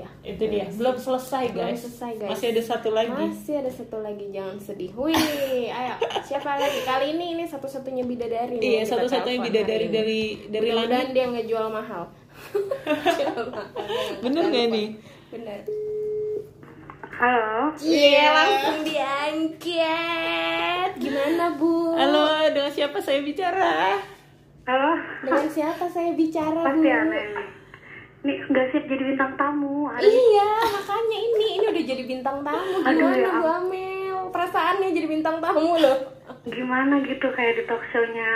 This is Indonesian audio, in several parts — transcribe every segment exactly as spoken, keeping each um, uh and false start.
dia. Itu dia. Belum selesai, guys. Belum selesai, guys. Masih ada satu lagi. Masih ada satu lagi. Jangan sedih. Wih, ayo. Siapa lagi? Kali ini ini satu-satunya bidadari. Iya, satu-satunya bidadari dari dari langit. Dan dia nggak jual mahal. Bener nggak nih? Bener. Halo. Iya, yeah, langsung diangkat. Gimana, Bu? Halo, dengan siapa saya bicara? Halo. Dengan siapa saya bicara, Bu? Pasti aneh. Nih, nggak siap jadi bintang tamu. Hari. Iya, makanya ini ini udah jadi bintang tamu. Gimana, aduh, Bu Amel? Perasaannya jadi bintang tamu loh. Gimana gitu kayak di talk show-nya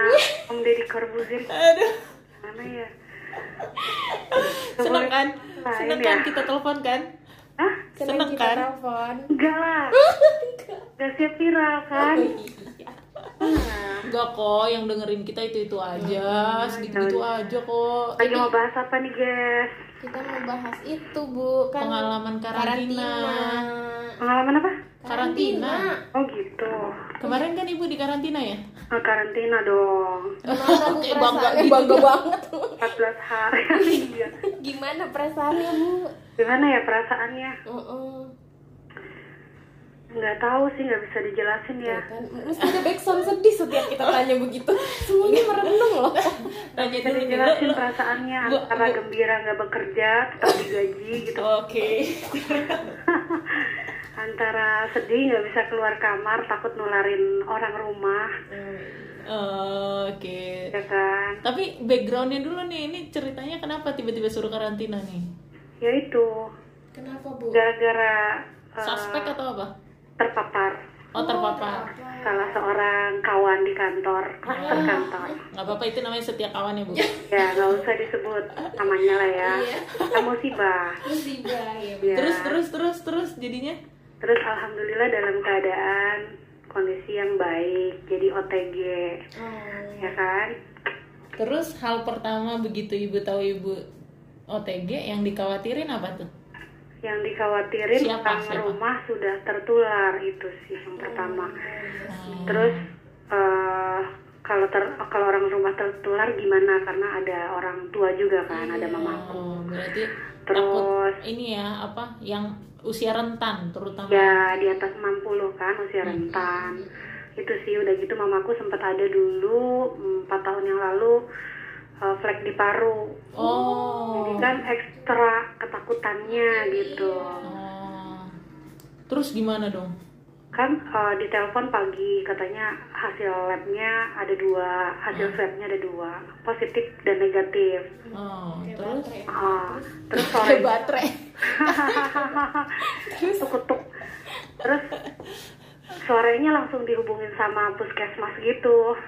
Om Deddy Corbuzier. Aduh. Gimana ya? Seneng kan? Seneng kan ya? Kita telepon kan? Hah? Seneng kan? Telepon? Enggak lah. Enggak siap viral kan? Oh, iya. Nah. Enggak kok, yang dengerin kita itu-itu aja. Nah, sedikit-sedikit nah, aja kok. Lagi ini, mau bahas apa nih, guys? Kita mau bahas itu, Bu, kan pengalaman karantina. karantina. Pengalaman apa? Karantina. karantina. Oh, gitu. Kemarin kan Ibu di karantina ya? Oh, karantina dong. Oh, okay, bangga, gitu. bangga banget loh. empat belas hari. Iya. Gimana perasaannya, Bu? Gimana ya perasaannya? Uh-uh. Nggak tahu sih, nggak bisa dijelasin ya. Kan, mesti ada backsound sedih setiap kita tanya begitu. Semuanya merenung loh. Tanya dulu jelasin perasaannya antara gembira nggak bekerja, tetap digaji gitu. Oke. Antara sedih nggak bisa keluar kamar, takut nularin orang rumah. Oh, oke. Okay. Ya kan. Tapi backgroundnya dulu nih, ini ceritanya kenapa tiba-tiba suruh karantina nih? Ya itu. Kenapa, Bu? Gara-gara uh, suspek atau apa? Terpapar. Oh, terpapar. Salah seorang kawan di kantor, kluster kantor. Nggak apa-apa, itu namanya setiap kawan ya, Bu. Ya, nggak usah disebut namanya lah ya. Musibah. Musibah ya. Terus terus terus terus jadinya? Terus alhamdulillah dalam keadaan kondisi yang baik, jadi O T G. Hmm. Ya kan? Terus hal pertama begitu Ibu tahu Ibu O T G yang dikhawatirin apa tuh? Yang dikhawatirin siapa, tentang siapa? Rumah sudah tertular, itu sih yang pertama. Hmm. Terus uh, kalau ter, kalau orang rumah tertular gimana, karena ada orang tua juga kan, hmm. ada mamaku. Berarti terus ini ya apa yang usia rentan terutama. Ya di atas enam puluh kan usia rentan. Hmm. Itu sih udah gitu mamaku sempat ada dulu empat tahun yang lalu. Uh, flek di paru, oh. Jadi kan ekstra ketakutannya gitu. Oh. Terus gimana dong? Kan uh, di telepon pagi katanya hasil labnya ada dua, hasil hmm. swabnya ada dua, positif dan negatif. Oh, terus? Uh, terus sore. Baterai. Terus kutuk. Terus sorenya langsung dihubungin sama puskesmas gitu.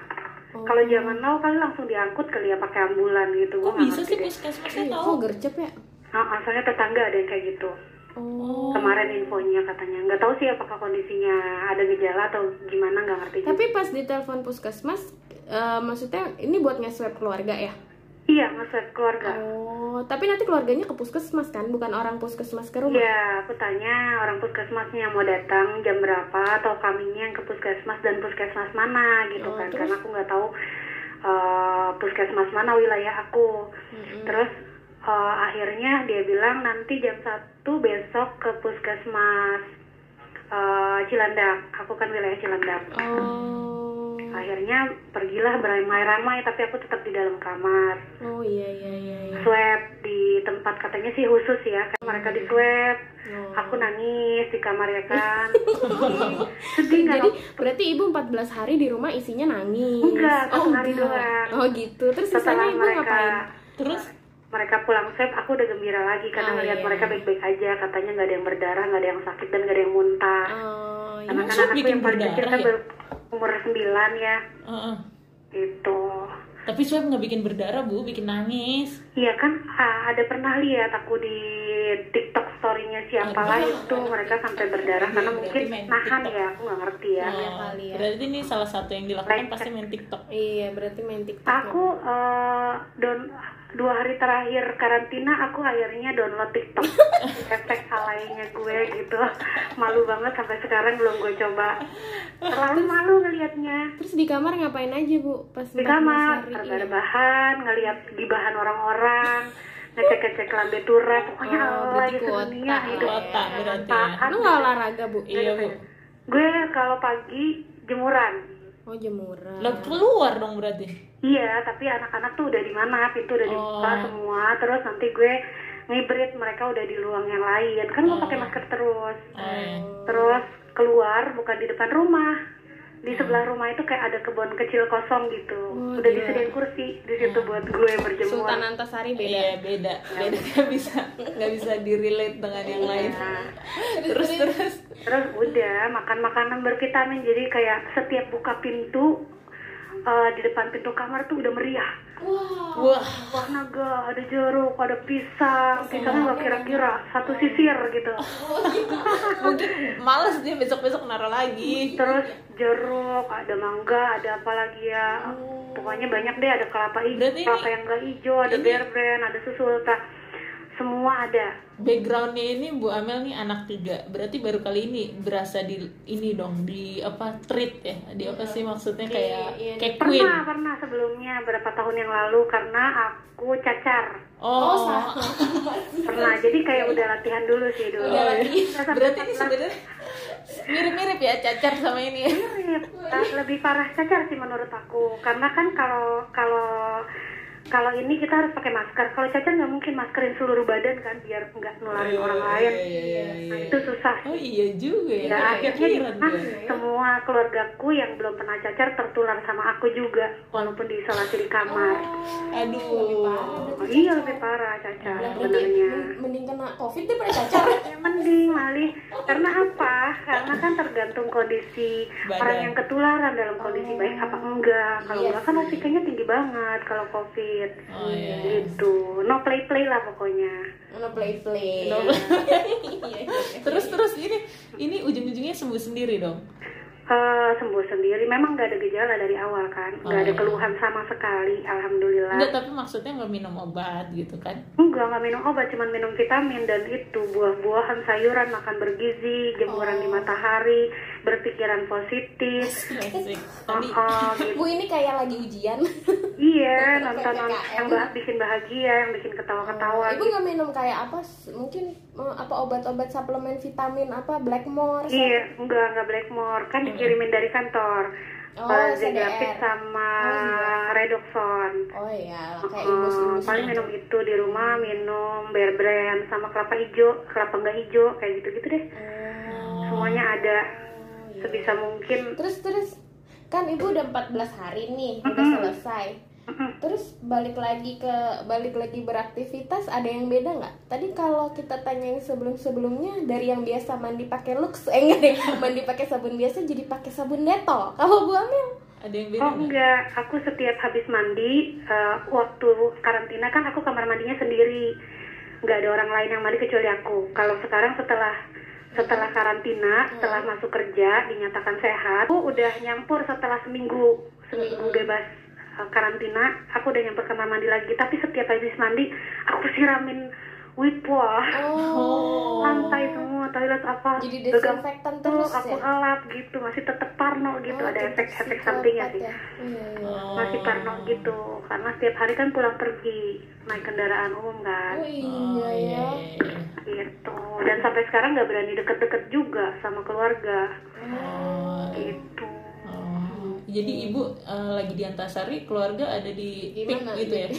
Oh. Kalau zaman now kan langsung diangkut kali ya pakai ambulan gitu. Kok oh, bisa sih puskesmasnya tahu? Oh, gercep ya? Nah, asalnya tetangga ada yang kayak gitu. Oh. Kemarin infonya katanya. Nggak tahu sih apakah kondisinya ada gejala atau gimana, nggak ngerti. Tapi juga pas ditelepon puskesmas, uh, maksudnya ini buat nge-swab keluarga ya? Iya, nge-swab keluarga. Oh, tapi nanti keluarganya ke puskesmas kan? Bukan orang puskesmas ke rumah? Iya, aku tanya orang puskesmasnya yang mau datang jam berapa, atau kaminya yang ke puskesmas dan puskesmas mana gitu. Oh, kan terus? Karena aku nggak tahu uh, puskesmas mana wilayah aku. Mm-hmm. Terus uh, akhirnya dia bilang nanti jam satu besok ke puskesmas uh, Cilandak. Aku kan wilayah Cilandak. Oh. Akhirnya pergilah beramai-ramai, tapi aku tetap di dalam kamar. Oh iya iya iya. iya. Swab di tempat katanya sih khusus ya, kan mereka di swab. Oh. Aku nangis di kamar ya kan. Sedih nggak? Jadi dong? Berarti Ibu empat belas hari di rumah isinya nangis? Enggak, satu oh, hari doang. Oh gitu. Terus sisanya Ibu mereka, ngapain? Terus? Mereka pulang swab, aku udah gembira lagi karena oh, melihat iya. mereka baik-baik aja. Katanya nggak ada yang berdarah, nggak ada yang sakit dan nggak ada yang muntah. Oh, iya. Anak-anak aku yang paling kecil kan ya? Umur sembilan ya, uh-uh. gitu. Tapi swab nggak bikin berdarah, Bu, bikin nangis. Iya kan, ada pernah lihat aku di TikTok story-nya siapa lah itu mereka sampai berdarah karena mungkin nahan TikTok. Ya, aku nggak ngerti ya. Oh, berarti ini salah satu yang dilakukan like, pasti main TikTok. Iya, berarti main TikTok. Aku uh, don dua hari terakhir karantina aku akhirnya download TikTok. Efek alainya gue gitu, malu banget sampai sekarang belum gue coba. Terlalu malu ngelihatnya. Terus di kamar ngapain aja, Bu? Pas di kamar, berbahan, ngelihat gibahan orang-orang. ngecek-ngecek lambe turret, pokoknya oh, lagi sedunia hidup berarti. Lu nggak olahraga bu? Iya bu. Gue kalau pagi jemuran. Oh jemuran. Lo keluar dong berarti? Iya, tapi anak-anak tuh udah di mana, pintu udah dibuka oh. semua. Terus nanti gue ngibrit mereka udah di ruang yang lain. Kan gue oh. pakai masker terus. Oh. Terus keluar bukan di depan rumah. Di sebelah rumah itu kayak ada kebun kecil kosong gitu. Oh, udah disediain kursi di situ oh. buat gue berjemur. Sultan Antasari beda. Iya, beda. Ya. Beda nggak bisa nggak bisa di-relate dengan yang iya. lain. Terus terus. Terus udah makan makanan bervitamin, jadi kayak setiap buka pintu uh, di depan pintu kamar tuh udah meriah. Wow. Wah, wah naga, ada jeruk, ada pisang, pisangnya nggak kira-kira satu sisir gitu. Oh, gitu. Mungkin malas dia besok-besok naruh lagi. Terus jeruk, ada mangga, ada apa lagi ya? Oh. Pokoknya banyak deh, ada kelapa hijau, berarti kelapa ini, yang nggak hijau, ada bear brand, ada susu ultra. Semua ada. Backgroundnya ini Bu Amel nih anak tiga, berarti baru kali ini berasa di ini dong di apa treat ya, di apa sih maksudnya kayak iya, iya, kayak queen. Pernah pernah sebelumnya berapa tahun yang lalu karena aku cacar. Oh, oh pernah. Jadi kayak udah latihan dulu sih dulu. Udah latihan. Berarti ini sebenarnya mirip-mirip ya cacar sama ini. Ya? Mirip. Lebih parah cacar sih menurut aku, karena kan kalau kalau kalau ini kita harus pakai masker. Kalau cacar nggak mungkin maskerin seluruh badan kan, biar nggak nularin oh, orang lain. Iya, iya, iya. Nah, itu susah. Oh iya juga ya. Nah, akhirnya di mana semua keluargaku yang belum pernah cacar tertular sama aku juga, walaupun diisolasi di kamar. Oh, aduh. Lebih parah, oh, iya lebih parah cacar sebenarnya. Mending kena COVID daripada cacar. Ya, mending malih. Karena apa? Karena kan tergantung kondisi badan. Orang yang ketularan dalam kondisi oh. baik apa enggak. Kalau yes. enggak kan risikonya tinggi banget kalau COVID. Oh, yes. Gitu, no play play lah pokoknya. No play play. No play. terus terus ini ini ujung-ujungnya sembuh sendiri dong. Uh, sembuh sendiri, memang nggak ada gejala dari awal kan, nggak oh, ada iya. keluhan sama sekali, alhamdulillah. Nggak, tapi maksudnya nggak minum obat gitu kan? Enggak, nggak minum obat, cuman minum vitamin dan itu buah-buahan, sayuran, makan bergizi, jemuran oh. di matahari, berpikiran positif. Asik. Tadi oh, gitu. Bu ini kayak lagi ujian. Iya, nonton yang bikin bahagia, yang bikin ketawa-ketawa. Ibu nggak minum kayak apa? Mungkin apa obat-obat suplemen vitamin apa? Blackmore? Iya, enggak nggak Blackmore kan? Kirimin dari kantor, Zengapit oh, sama oh, Redoxon. Oh iya, kayak uh, paling minum itu di rumah, minum Bear Brand sama kelapa hijau, kelapa nggak hijau, kayak gitu-gitu deh. Oh, semuanya ada, oh, iya. sebisa mungkin. Terus terus, kan ibu udah empat belas hari nih, mm-hmm. udah selesai. Terus balik lagi ke balik lagi beraktivitas, ada yang beda nggak? Tadi kalau kita tanyain sebelum-sebelumnya dari yang biasa mandi pakai Lux, eh enggak deh, mandi pakai sabun biasa jadi pakai sabun Dettol. Kalau Bu Amel ada yang beda? Oh enggak, aku setiap habis mandi uh, waktu karantina kan aku kamar mandinya sendiri, nggak ada orang lain yang mandi kecuali aku. Kalau sekarang setelah setelah karantina, setelah hmm. masuk kerja dinyatakan sehat, aku udah nyampur setelah seminggu seminggu bebas. Karantina, aku udah nyamper kamar mandi lagi. Tapi setiap habis mandi, aku siramin wipwa oh. lantai semua, toilet apa. Jadi desinfektan terus aku ya? Aku elap gitu, masih tetap parno gitu. Oh, ada efek-efek sampingnya sih. Ya? Oh. Masih parno gitu. Karena setiap hari kan pulang pergi, naik kendaraan umum kan. Oh iya ya. Gitu. Dan sampai sekarang nggak berani deket-deket juga sama keluarga. Oh. Gitu. Jadi ibu uh, lagi di Antasari, keluarga ada di pik gitu ya?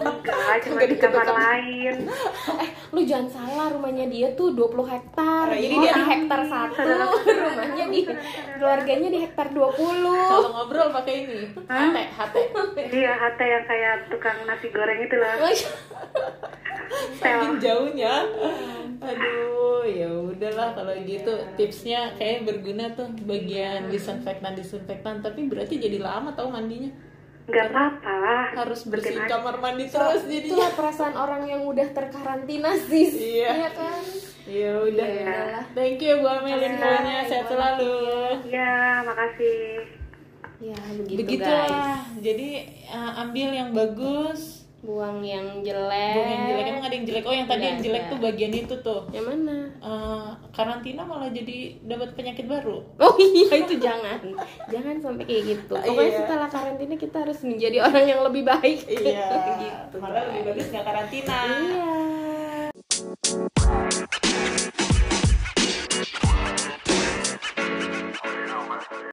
Enggak, cuma di kamar lain. Eh, lu jangan salah, rumahnya dia tuh dua puluh hektar. Oh, jadi oh, dia di hektar satu, rumahnya di keluarganya di hektar dua puluh. Kalau ngobrol pakai ini, H T, H T. Iya, H T yang kayak tukang nasi goreng itu lah. Saking jauhnya. Aduh, ya udahlah kalau gitu. Tipsnya kayak berguna tuh bagian disinfektan-disinfektan, tapi berarti jadi lama tau mandinya. Enggak apa-apa lah. Harus bersihin kamar mandi terus jadi. Itu perasaan orang yang udah terkarantina sih. Iya ya kan? Ya udah. Ya. Thank you Bu Amel, infonya sehat selalu. Iya, makasih. Ya, begitu. Begitulah. Guys. Jadi uh, ambil yang bagus. Buang yang jelek. Buang yang jelek, emang ada yang jelek. Oh, yang tadi yang jelek tuh bagian itu tuh. Yang mana? Uh, karantina malah jadi dapat penyakit baru. Oh iya, itu jangan. Jangan sampai kayak gitu. Pokoknya iya. Setelah karantina kita harus menjadi orang yang lebih baik. Iya. Gitu. Malah lebih bagus nggak karantina. Iya.